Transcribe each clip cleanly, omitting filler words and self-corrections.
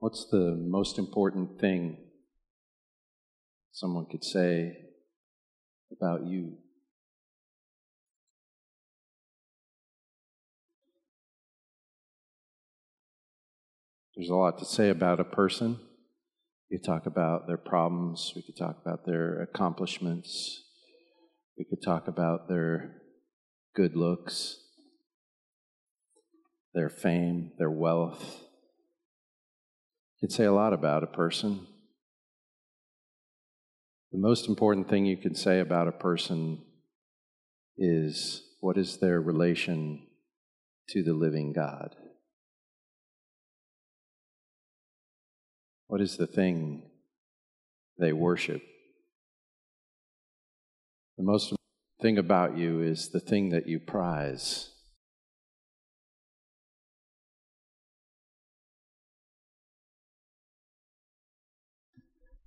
What's the most important thing someone could say about you? There's a lot to say about a person. We could talk about their problems. We could talk about their accomplishments. We could talk about their good looks, their fame, their wealth. You could say a lot about a person. The most important thing you can say about a person is, what is their relation to the living God? What is the thing they worship? The most important thing about you is the thing that you prize.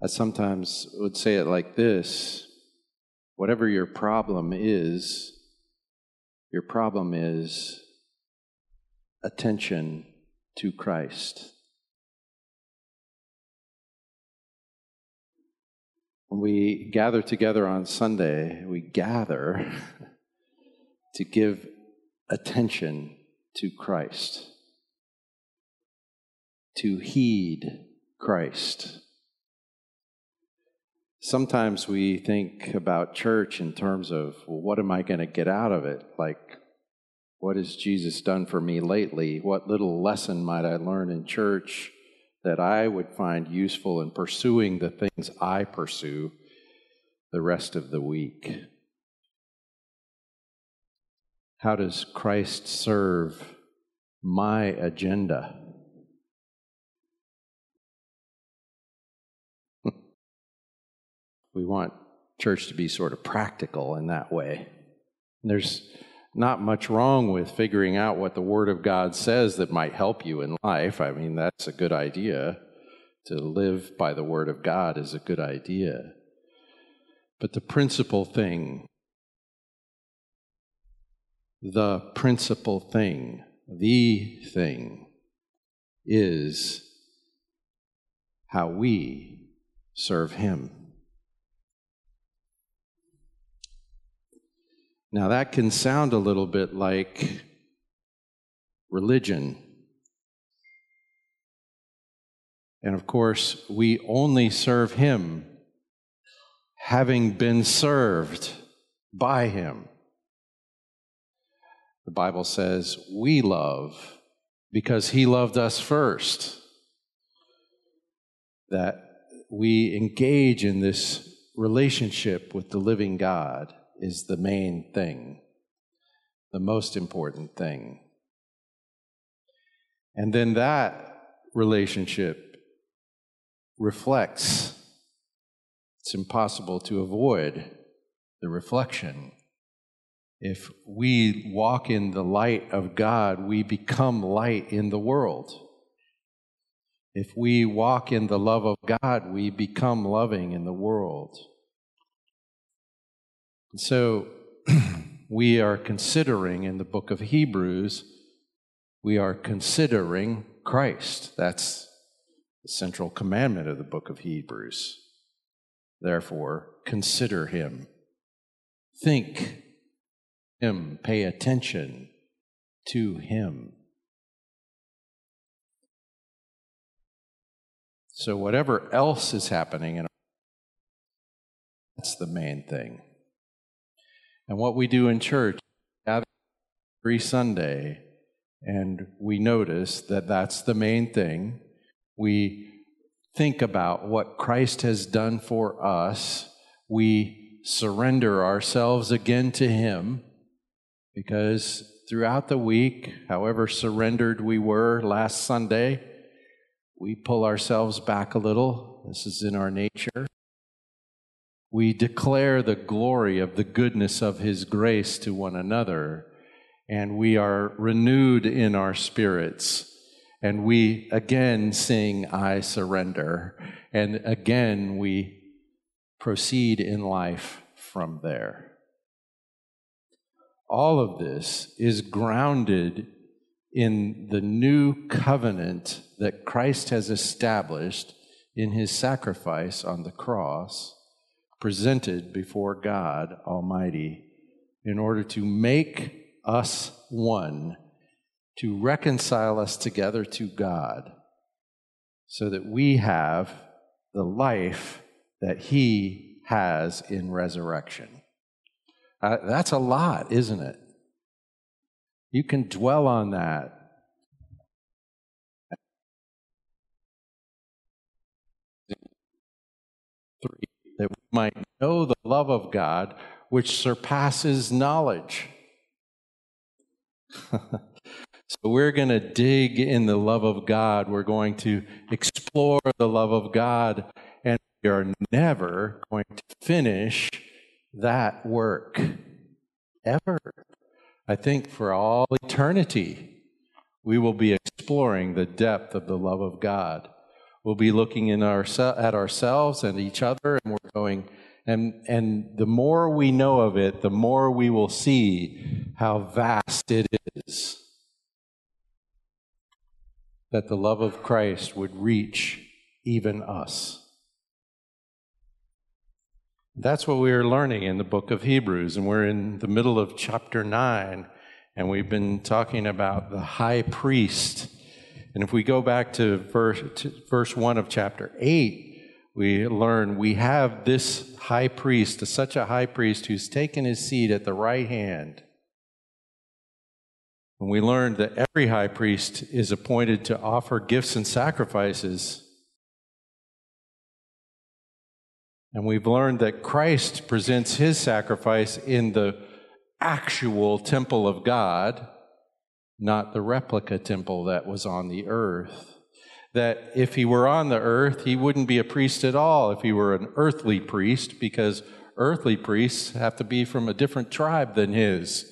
I sometimes would say it like this: whatever your problem is attention to Christ. When we gather together on Sunday, we gather to give attention to Christ, to heed Christ. Sometimes we think about church in terms of, well, what am I going to get out of it? Like, what has Jesus done for me lately? What little lesson might I learn in church that I would find useful in pursuing the things I pursue the rest of the week? How does Christ serve my agenda? We want church to be sort of practical in that way. And there's not much wrong with figuring out what the Word of God says that might help you in life. I mean, that's a good idea. To live by the Word of God is a good idea. But the principal thing is how we serve Him. Now, that can sound a little bit like religion. And of course, we only serve Him having been served by Him. The Bible says we love because He loved us first. That we engage in this relationship with the living God is the main thing, the most important thing. And then that relationship reflects. It's impossible to avoid the reflection. If we walk in the light of God, we become light in the world. If we walk in the love of God, we become loving in the world. So we are considering, in the book of Hebrews, we are considering Christ. That's the central commandment of the book of Hebrews. Therefore, consider Him. Think Him. Pay attention to Him. So whatever else is happening in our life, that's the main thing. And what we do in church, we gather every Sunday, and we notice that that's the main thing. We think about what Christ has done for us. We surrender ourselves again to Him, because throughout the week, however surrendered we were last Sunday, we pull ourselves back a little. This is in our nature. We declare the glory of the goodness of His grace to one another, and we are renewed in our spirits, and we again sing, I surrender, and again we proceed in life from there. All of this is grounded in the new covenant that Christ has established in his sacrifice on the cross, presented before God Almighty, in order to make us one, to reconcile us together to God, so that we have the life that he has in resurrection. That's a lot, isn't it? You can dwell on that. That we might know the love of God, which surpasses knowledge. So we're going to dig in the love of God. We're going to explore the love of God, and we are never going to finish that work, ever. I think for all eternity, we will be exploring the depth of the love of God. We'll be looking at ourselves and each other, and we're going, and the more we know of it, the more we will see how vast it is. That the love of Christ would reach even us. That's what we are learning in the book of Hebrews, and we're in the middle of chapter 9, and we've been talking about the high priest. And if we go back to verse 1 of chapter 8, we learn we have this high priest, such a high priest who's taken his seat at the right hand. And we learned that every high priest is appointed to offer gifts and sacrifices. And we've learned that Christ presents his sacrifice in the actual temple of God, not the replica temple that was on the earth. That if he were on the earth, he wouldn't be a priest at all if he were an earthly priest, because earthly priests have to be from a different tribe than his.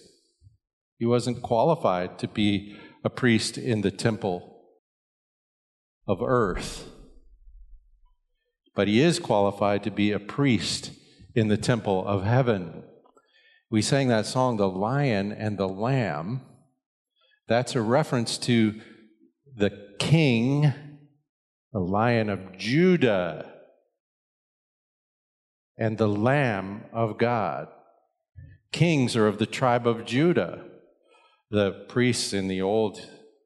He wasn't qualified to be a priest in the temple of earth. But he is qualified to be a priest in the temple of heaven. We sang that song, The Lion and the Lamb. That's a reference to the king, the Lion of Judah, and the Lamb of God. Kings are of the tribe of Judah. The priests in the old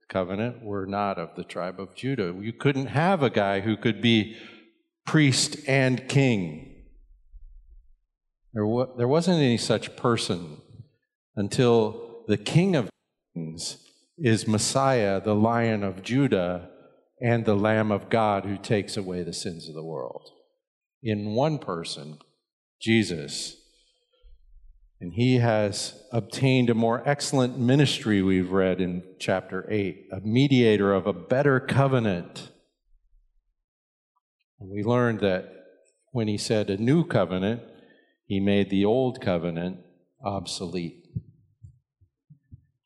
covenant were not of the tribe of Judah. You couldn't have a guy who could be priest and king. There wasn't any such person until the King of Kings is Messiah, the Lion of Judah, and the Lamb of God who takes away the sins of the world. In one person, Jesus. And he has obtained a more excellent ministry, we've read in chapter 8, a mediator of a better covenant. And we learned that when he said a new covenant, he made the old covenant obsolete.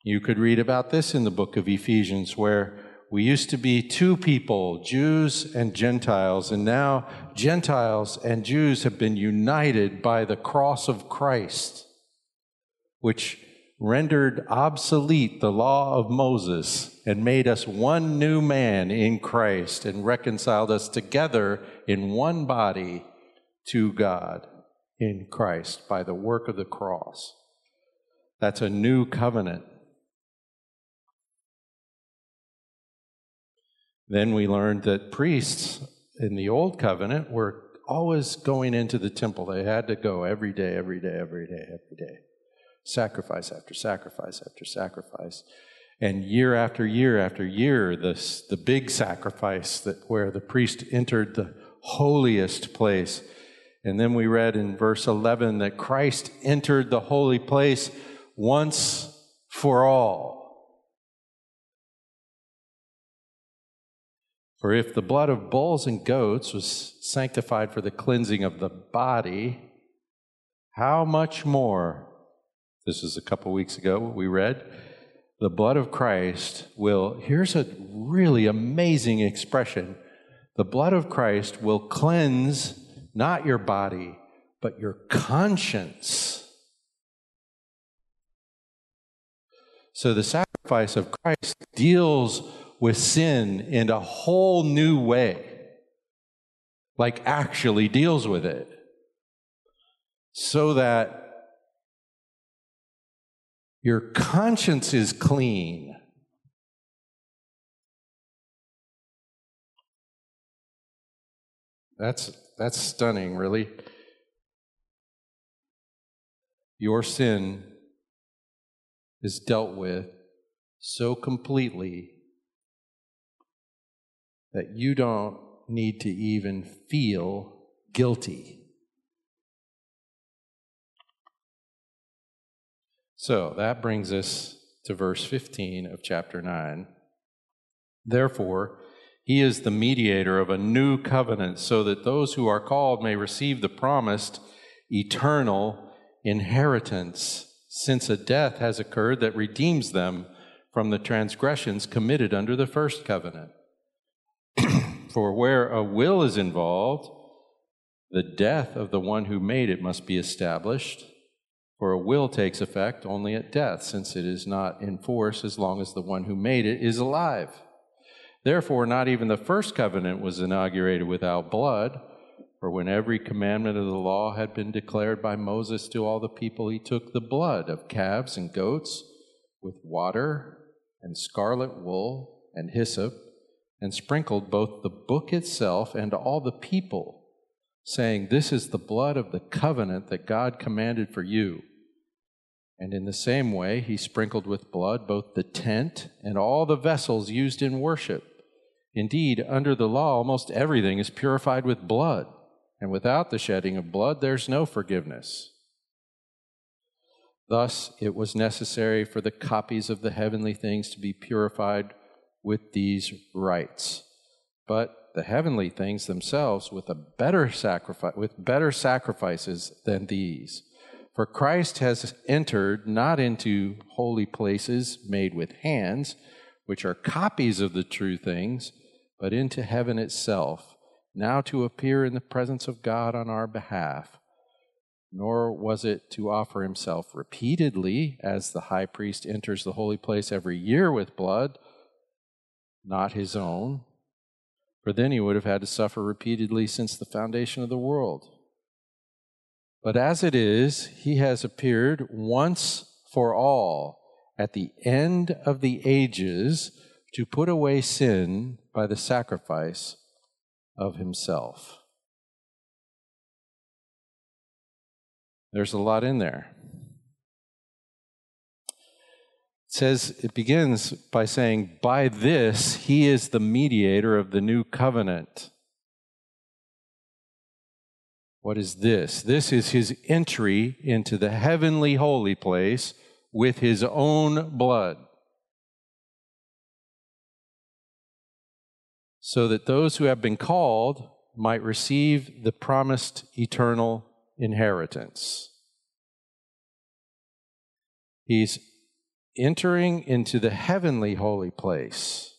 You could read about this in the book of Ephesians, where we used to be two people, Jews and Gentiles, and now Gentiles and Jews have been united by the cross of Christ, which rendered obsolete the law of Moses and made us one new man in Christ and reconciled us together in one body to God in Christ by the work of the cross. That's a new covenant. Then we learned that priests in the old covenant were always going into the temple. They had to go every day, every day, every day, every day. Sacrifice after sacrifice after sacrifice. And year after year after year, the big sacrifice that where the priest entered the holiest place. And then we read in verse 11 that Christ entered the holy place once for all. For if the blood of bulls and goats was sanctified for the cleansing of the body, how much more? This is a couple weeks ago we read, the blood of Christ will, here's a really amazing expression, the blood of Christ will cleanse not your body, but your conscience. So the sacrifice of Christ deals with sin in a whole new way, like actually deals with it, so that your conscience is clean. That's stunning, really. Your sin is dealt with so completely that you don't need to even feel guilty. So that brings us to verse 15 of chapter 9. Therefore, he is the mediator of a new covenant, so that those who are called may receive the promised eternal inheritance, since a death has occurred that redeems them from the transgressions committed under the first covenant. For where a will is involved, the death of the one who made it must be established. For a will takes effect only at death, since it is not in force as long as the one who made it is alive. Therefore, not even the first covenant was inaugurated without blood, for when every commandment of the law had been declared by Moses to all the people, he took the blood of calves and goats with water and scarlet wool and hyssop, and sprinkled both the book itself and all the people, saying, "This is the blood of the covenant that God commanded for you." And in the same way, he sprinkled with blood both the tent and all the vessels used in worship. Indeed, under the law, almost everything is purified with blood, and without the shedding of blood, there's no forgiveness. Thus, it was necessary for the copies of the heavenly things to be purified with these rites, but the heavenly things themselves with better sacrifices than these. For Christ has entered not into holy places made with hands, which are copies of the true things, but into heaven itself, now to appear in the presence of God on our behalf. Nor was it to offer himself repeatedly, as the high priest enters the holy place every year with blood, not his own, for then he would have had to suffer repeatedly since the foundation of the world. But as it is, he has appeared once for all at the end of the ages to put away sin by the sacrifice of himself. There's a lot in there. It begins by saying, by this, he is the mediator of the new covenant. What is this? This is his entry into the heavenly holy place with his own blood, so that those who have been called might receive the promised eternal inheritance. He's entering into the heavenly holy place,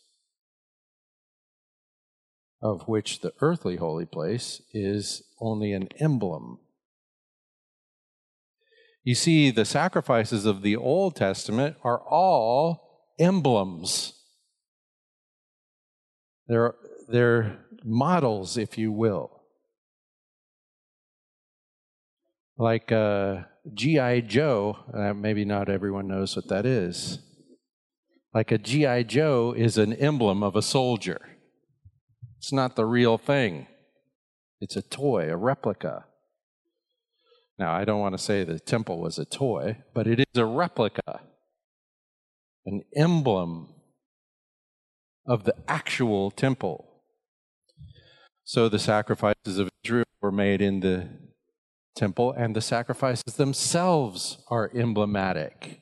of which the earthly holy place is only an emblem. You see, the sacrifices of the Old Testament are all emblems. They're models, if you will. Like G.I. Joe, maybe not everyone knows what that is. Like a G.I. Joe is an emblem of a soldier. It's not the real thing. It's a toy, a replica. Now, I don't want to say the temple was a toy, but it is a replica, an emblem of the actual temple. So the sacrifices of Israel were made in the temple, and the sacrifices themselves are emblematic.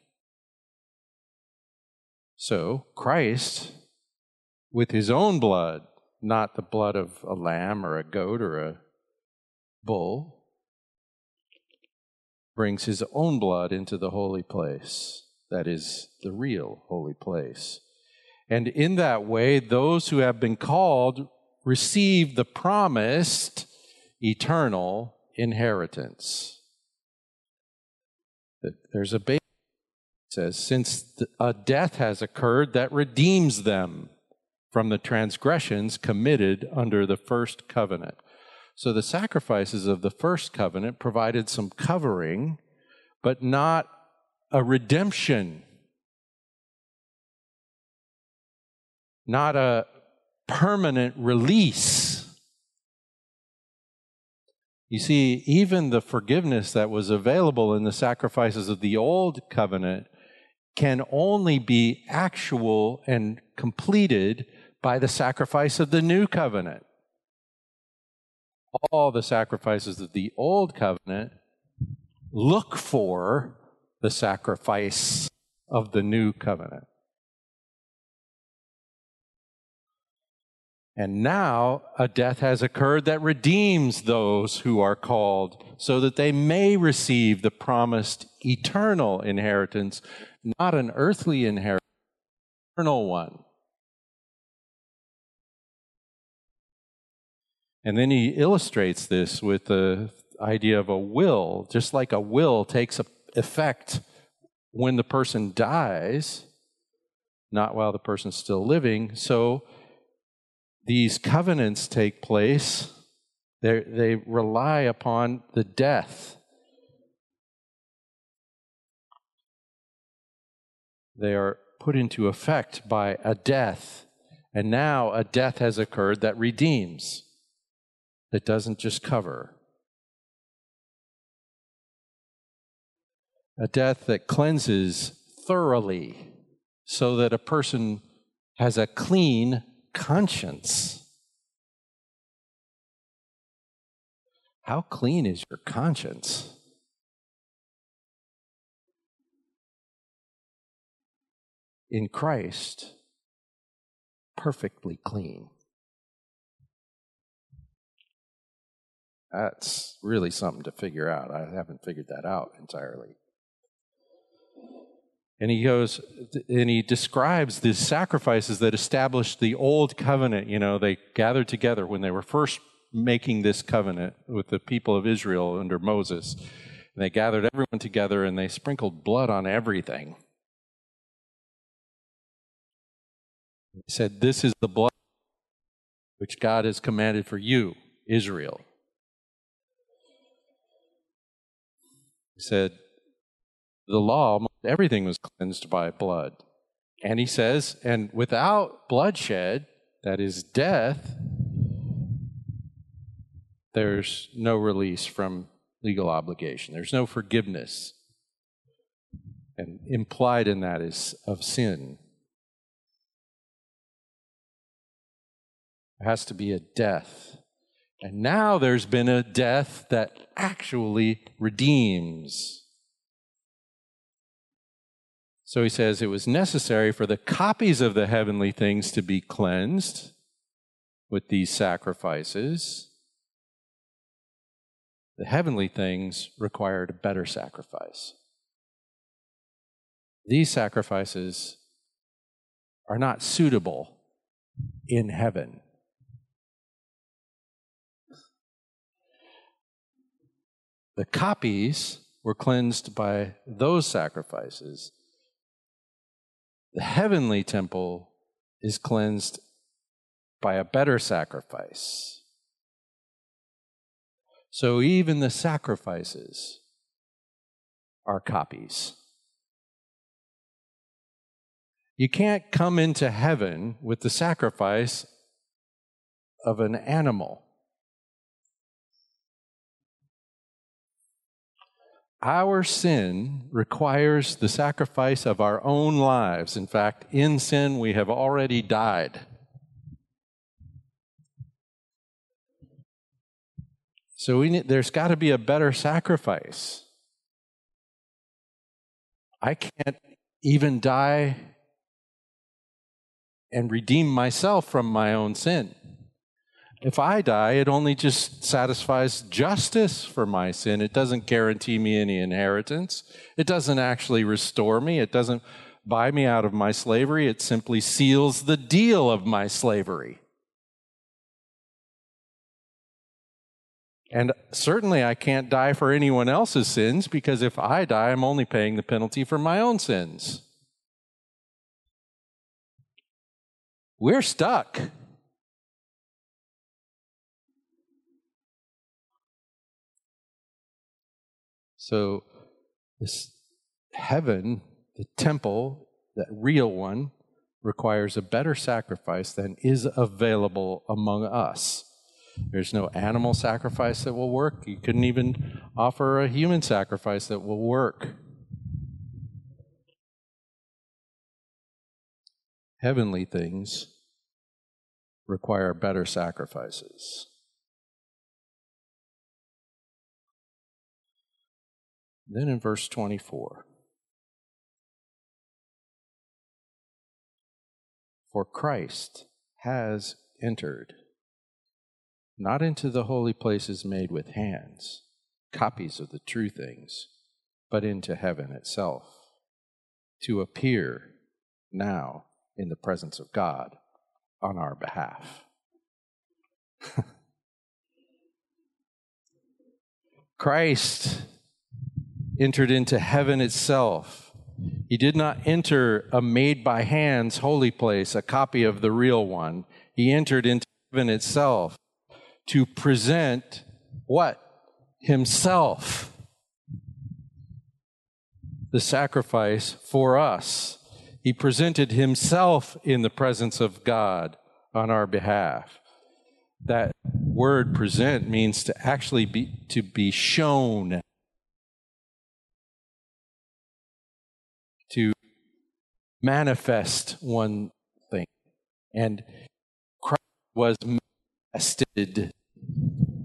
So Christ, with his own blood, not the blood of a lamb or a goat or a bull, brings his own blood into the holy place, that is the real holy place. And in that way, those who have been called receive the promised eternal inheritance. There's a basis says, since a death has occurred that redeems them from the transgressions committed under the first covenant. So the sacrifices of the first covenant provided some covering, but not a redemption, not a permanent release. You see, even the forgiveness that was available in the sacrifices of the old covenant can only be actual and completed by the sacrifice of the new covenant. All the sacrifices of the old covenant look for the sacrifice of the new covenant. And now a death has occurred that redeems those who are called so that they may receive the promised eternal inheritance, not an earthly inheritance, but an eternal one. And then he illustrates this with the idea of a will. Just like a will takes effect when the person dies, not while the person's still living, so these covenants take place. They rely upon the death. They are put into effect by a death, and now a death has occurred that redeems. That doesn't just cover. A death that cleanses thoroughly so that a person has a clean conscience. How clean is your conscience? In Christ, perfectly clean. That's really something to figure out. I haven't figured that out entirely. And he goes, and he describes the sacrifices that established the old covenant. You know, they gathered together when they were first making this covenant with the people of Israel under Moses. And they gathered everyone together and they sprinkled blood on everything. He said, "This is the blood which God has commanded for you, Israel." He said, the law, everything was cleansed by blood. And he says, and without bloodshed, that is death, there's no release from legal obligation. There's no forgiveness. And implied in that is of sin. There has to be a death. And now there's been a death that actually redeems. So he says it was necessary for the copies of the heavenly things to be cleansed with these sacrifices. The heavenly things required a better sacrifice. These sacrifices are not suitable in heaven. The copies were cleansed by those sacrifices. The heavenly temple is cleansed by a better sacrifice. So even the sacrifices are copies. You can't come into heaven with the sacrifice of an animal. Our sin requires the sacrifice of our own lives. In fact, in sin, we have already died. So there's got to be a better sacrifice. I can't even die and redeem myself from my own sin. If I die, it only just satisfies justice for my sin. It doesn't guarantee me any inheritance. It doesn't actually restore me. It doesn't buy me out of my slavery. It simply seals the deal of my slavery. And certainly I can't die for anyone else's sins, because if I die, I'm only paying the penalty for my own sins. We're stuck. So this heaven, the temple, that real one, requires a better sacrifice than is available among us. There's no animal sacrifice that will work. You couldn't even offer a human sacrifice that will work. Heavenly things require better sacrifices. Then in verse 24, for Christ has entered, not into the holy places made with hands, copies of the true things, but into heaven itself, to appear now in the presence of God on our behalf. Christ entered into heaven itself. He did not enter a made-by-hands holy place, a copy of the real one. He entered into heaven itself to present what? Himself. The sacrifice for us. He presented himself in the presence of God on our behalf. That word present means to actually be shown. To manifest one thing. And Christ was manifested,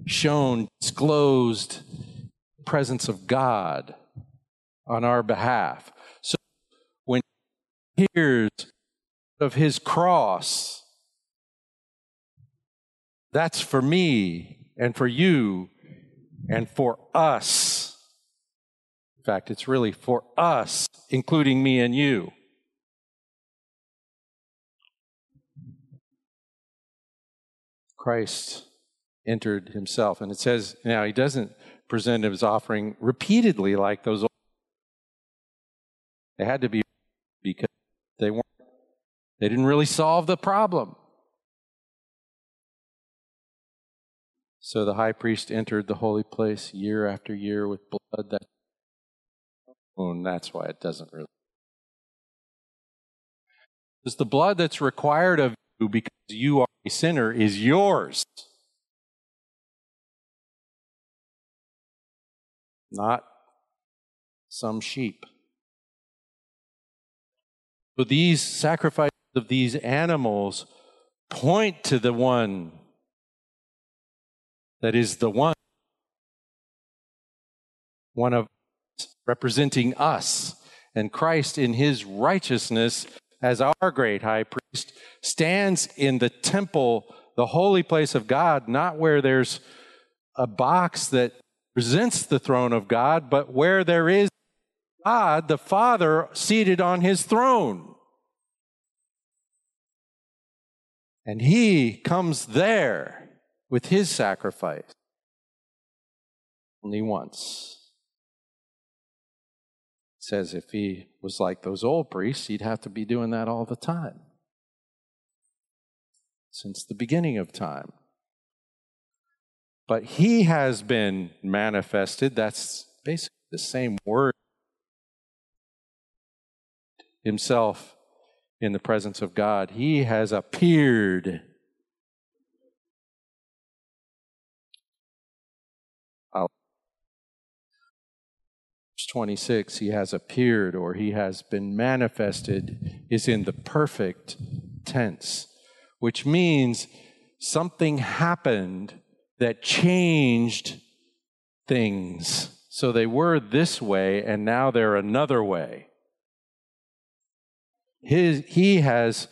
shown, disclosed in the presence of God on our behalf. So when he hears of his cross, that's for me and for you and for us. In fact, it's really for us, including me and you. Christ entered himself. And it says, now he doesn't present his offering repeatedly like those old. They had to be because they didn't really solve the problem. So the high priest entered the holy place year after year with blood that. And that's why it doesn't really. Because the blood that's required of you because you are a sinner is yours. Not some sheep. So these sacrifices of these animals point to the one that is the one. One of representing us, and Christ in his righteousness as our great high priest stands in the temple, the holy place of God, not where there's a box that presents the throne of God, but where there is God, the Father, seated on his throne. And he comes there with his sacrifice only once. Says if he was like those old priests, he'd have to be doing that all the time. Since the beginning of time. But he has been manifested. That's basically the same word. Himself in the presence of God. He has appeared. Verse 26, he has appeared, or he has been manifested, is in the perfect tense, which means something happened that changed things. So they were this way, and now they're another way. He has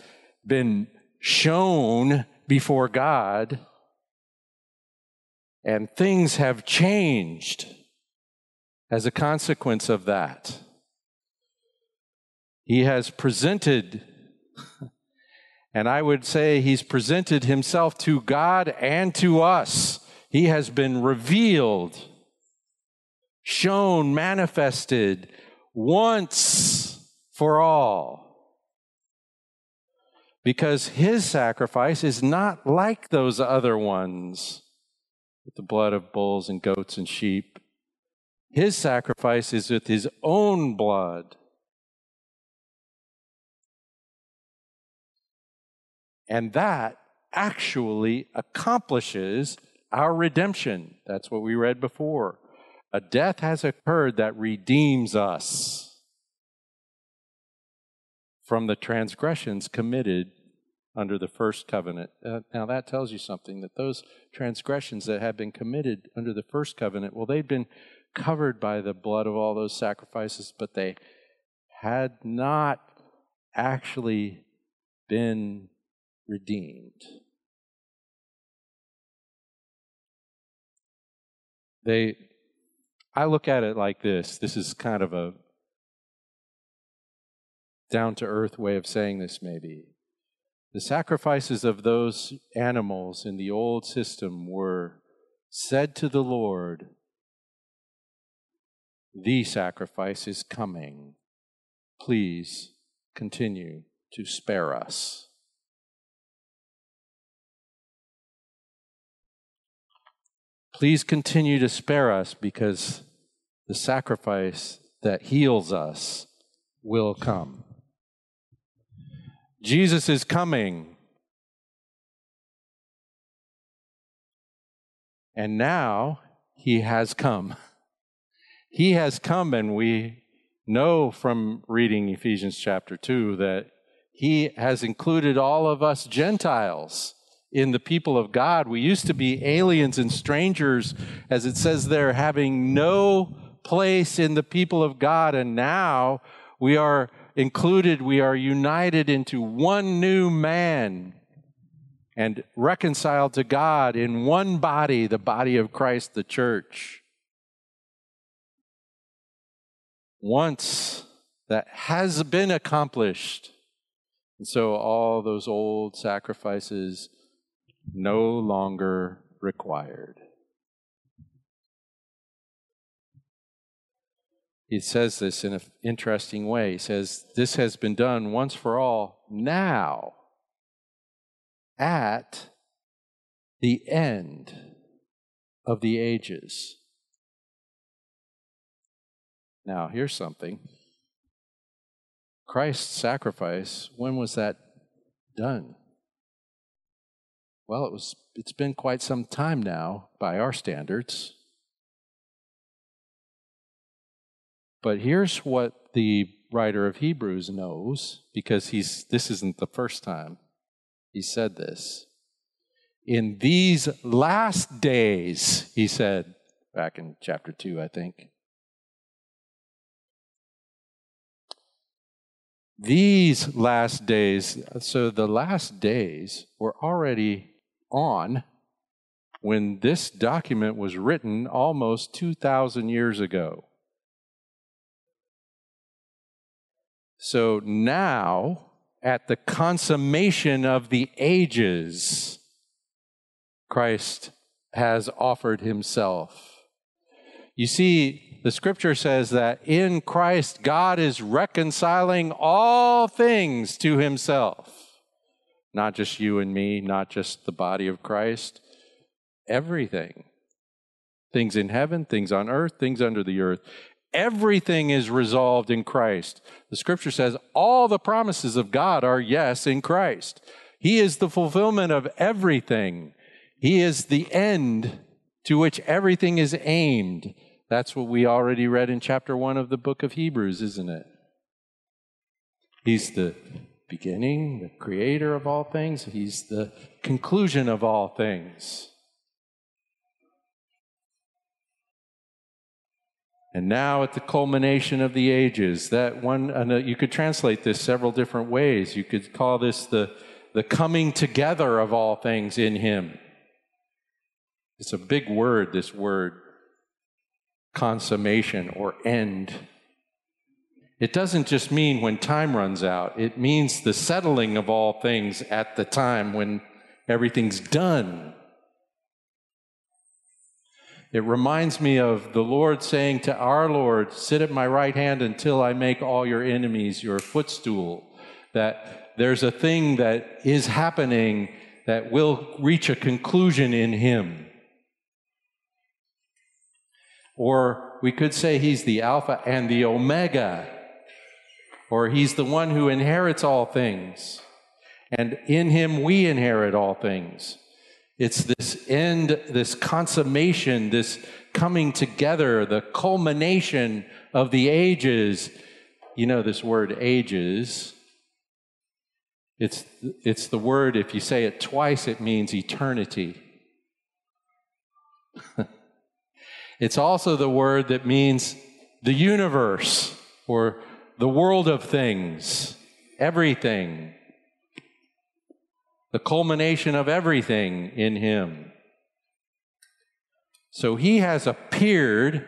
been shown before God, and things have changed. As a consequence of that, he has presented, and I would say he's presented himself to God and to us. He has been revealed, shown, manifested once for all. Because his sacrifice is not like those other ones with the blood of bulls and goats and sheep. His sacrifice is with his own blood. And that actually accomplishes our redemption. That's what we read before. A death has occurred that redeems us from the transgressions committed under the first covenant. Now that tells you something, that those transgressions that had been committed under the first covenant, well, they'd been covered by the blood of all those sacrifices, but they had not actually been redeemed. I look at it like this. This is kind of a down-to-earth way of saying this, maybe. The sacrifices of those animals in the old system were said to the Lord, "The sacrifice is coming. Please continue to spare us." Please continue to spare us, because the sacrifice that heals us will come. Jesus is coming. And now he has come. He has come, and we know from reading Ephesians chapter 2 that he has included all of us Gentiles in the people of God. We used to be aliens and strangers, as it says there, having no place in the people of God, and now we are included, we are united into one new man and reconciled to God in one body, the body of Christ, the church. Once that has been accomplished, and so all those old sacrifices no longer required. He says this in an interesting way. He says, this has been done once for all, now, at the end of the ages. Now, here's something. Christ's sacrifice, when was that done? Well, it's been quite some time now by our standards. But here's what the writer of Hebrews knows, because this isn't the first time he said this. In these last days, he said, back in chapter 2, I think. These last days, so the last days were already on when this document was written almost 2,000 years ago. So now, at the consummation of the ages, Christ has offered himself. You see, the scripture says that in Christ, God is reconciling all things to himself. Not just you and me, not just the body of Christ. Everything. Things in heaven, things on earth, things under the earth. Everything is resolved in Christ. The scripture says all the promises of God are yes in Christ. He is the fulfillment of everything. He is the end to which everything is aimed. That's what we already read in chapter 1 of the book of Hebrews, isn't it? He's the beginning, the creator of all things. He's the conclusion of all things. And now at the culmination of the ages, that one, you could translate this several different ways. You could call this the coming together of all things in him. It's a big word, this word consummation or end. It doesn't just mean when time runs out. It means the settling of all things at the time when everything's done. It reminds me of the Lord saying to our Lord, sit at my right hand until I make all your enemies your footstool. That there's a thing that is happening that will reach a conclusion in him. Or we could say he's the Alpha and the Omega, or he's the one who inherits all things, and in him we inherit all things. It's this end, this consummation, this coming together, the culmination of the ages. You know this word ages. It's the word, if you say it twice, it means eternity. It's also the word that means the universe, or the world of things, everything. The culmination of everything in him. So he has appeared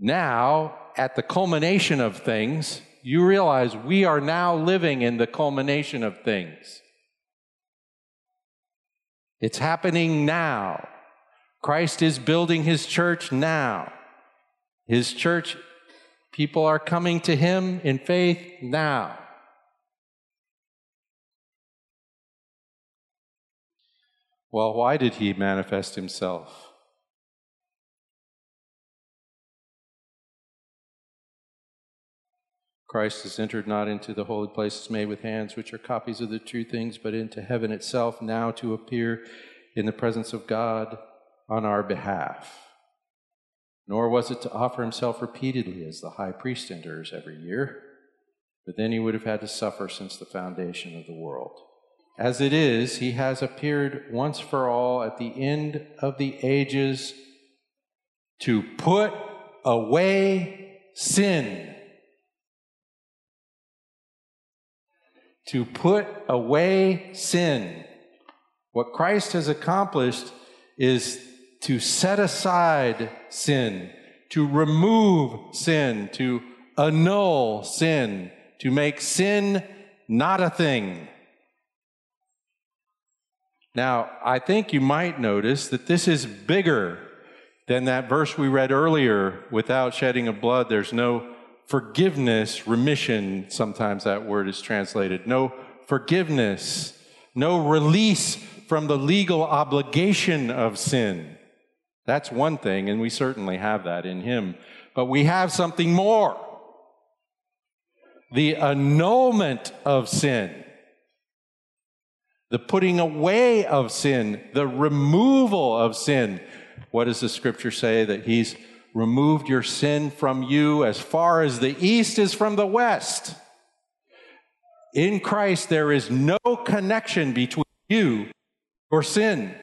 now at the culmination of things. You realize we are now living in the culmination of things. It's happening now. Christ is building his church now. His church, people are coming to him in faith now. Well, why did he manifest himself? Christ has entered not into the holy places made with hands, which are copies of the true things, but into heaven itself, now to appear in the presence of God on our behalf. Nor was it to offer himself repeatedly, as the high priest enters every year, but then he would have had to suffer since the foundation of the world. As it is, he has appeared once for all at the end of the ages to put away sin. To put away sin. What Christ has accomplished is to set aside sin, to remove sin, to annul sin, to make sin not a thing. Now, I think you might notice that this is bigger than that verse we read earlier, without shedding of blood, there's no forgiveness, remission, sometimes that word is translated, no forgiveness, no release from the legal obligation of sin. That's one thing, and we certainly have that in him, but we have something more, the annulment of sin. The putting away of sin, the removal of sin. What does the scripture say? That he's removed your sin from you as far as the east is from the west. In Christ, there is no connection between you or sin.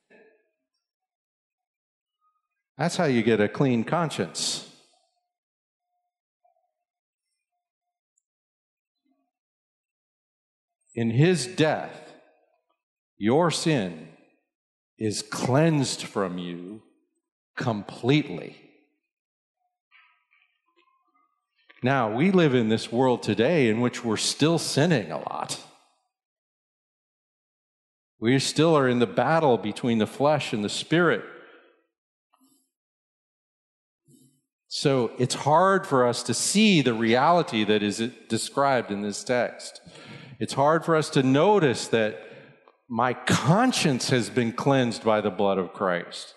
That's how you get a clean conscience. In his death, your sin is cleansed from you completely. Now, we live in this world today in which we're still sinning a lot. We still are in the battle between the flesh and the spirit. So it's hard for us to see the reality that is described in this text. It's hard for us to notice that my conscience has been cleansed by the blood of Christ.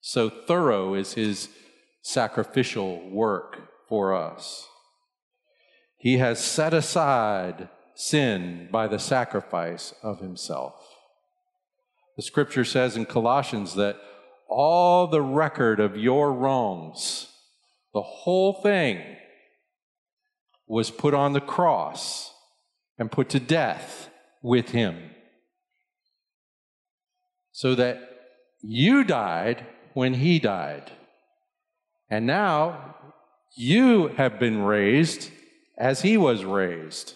So thorough is his sacrificial work for us. He has set aside sin by the sacrifice of himself. The scripture says in Colossians that all the record of your wrongs, the whole thing, was put on the cross and put to death with him. So that you died when he died. And now you have been raised as he was raised.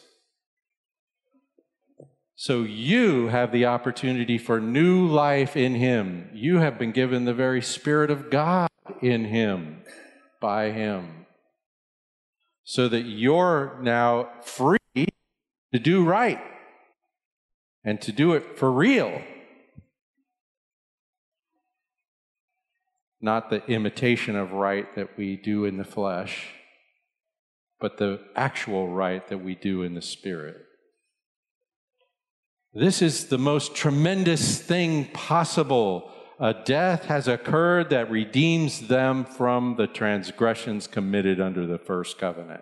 So you have the opportunity for new life in him. You have been given the very Spirit of God in him, by him. So that you're now free to do right and to do it for real. not the imitation of right that we do in the flesh, but the actual right that we do in the Spirit. This is the most tremendous thing possible. A death has occurred that redeems them from the transgressions committed under the first covenant.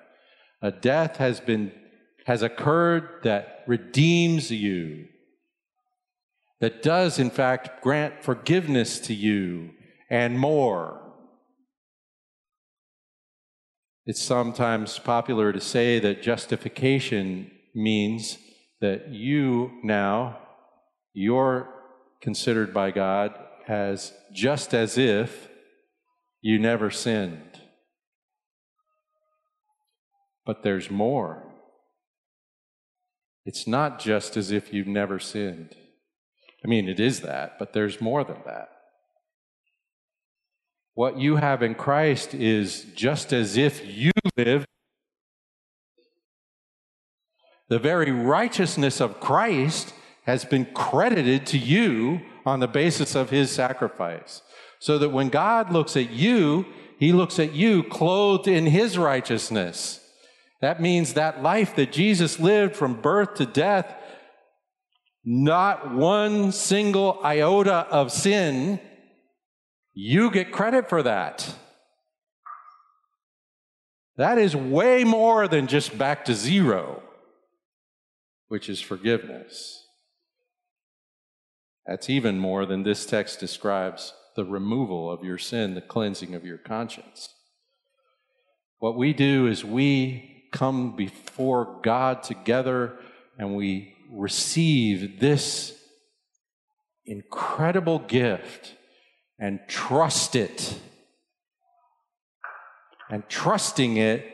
A death has occurred that redeems you, that does, in fact, grant forgiveness to you and more. It's sometimes popular to say that justification means that you now, you're considered by God as just as if you never sinned. But there's more. It's not just as if you've never sinned. I mean, it is that, but there's more than that. What you have in Christ is just as if you live. The very righteousness of Christ has been credited to you on the basis of his sacrifice. So that when God looks at you, he looks at you clothed in his righteousness. That means that life that Jesus lived from birth to death, not one single iota of sin, you get credit for that. That is way more than just back to zero, which is forgiveness. That's even more than this text describes the removal of your sin, the cleansing of your conscience. What we do is we come before God together and we receive this incredible gift and trust it. And trusting it,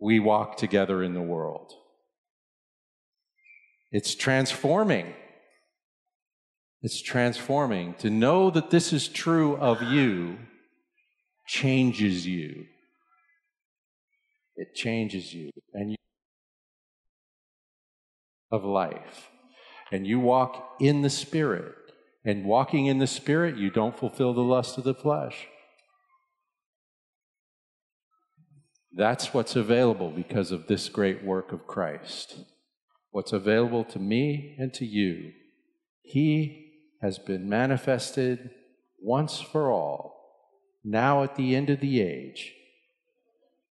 we walk together in the world. It's transforming. It's transforming. To know that this is true of you changes you. It changes you. And you of life. And you walk in the Spirit. And walking in the Spirit, you don't fulfill the lust of the flesh. That's what's available because of this great work of Christ. What's available to me and to you. He has been manifested once for all, now at the end of the age,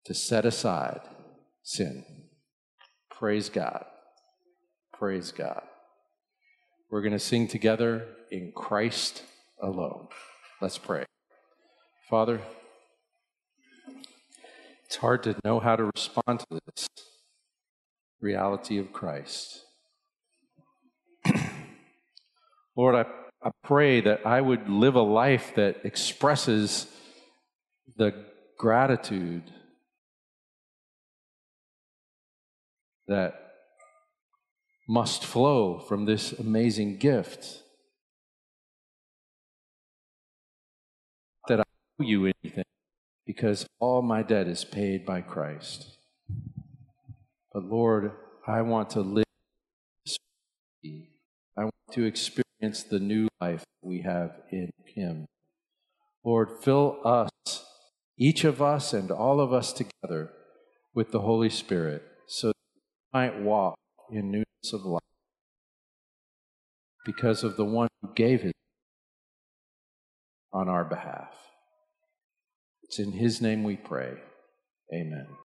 to set aside sin. Praise God. Praise God. We're going to sing together In Christ Alone. Let's pray. Father, it's hard to know how to respond to this reality of Christ. Lord, I pray that I would live a life that expresses the gratitude that must flow from this amazing gift. That I owe you anything, because all my debt is paid by Christ. But Lord, I want to live. I want to experience the new life we have in Him. Lord, fill us, each of us and all of us together, with the Holy Spirit, so that we might walk in newness of life because of the one who gave His on our behalf. It's in His name we pray. Amen.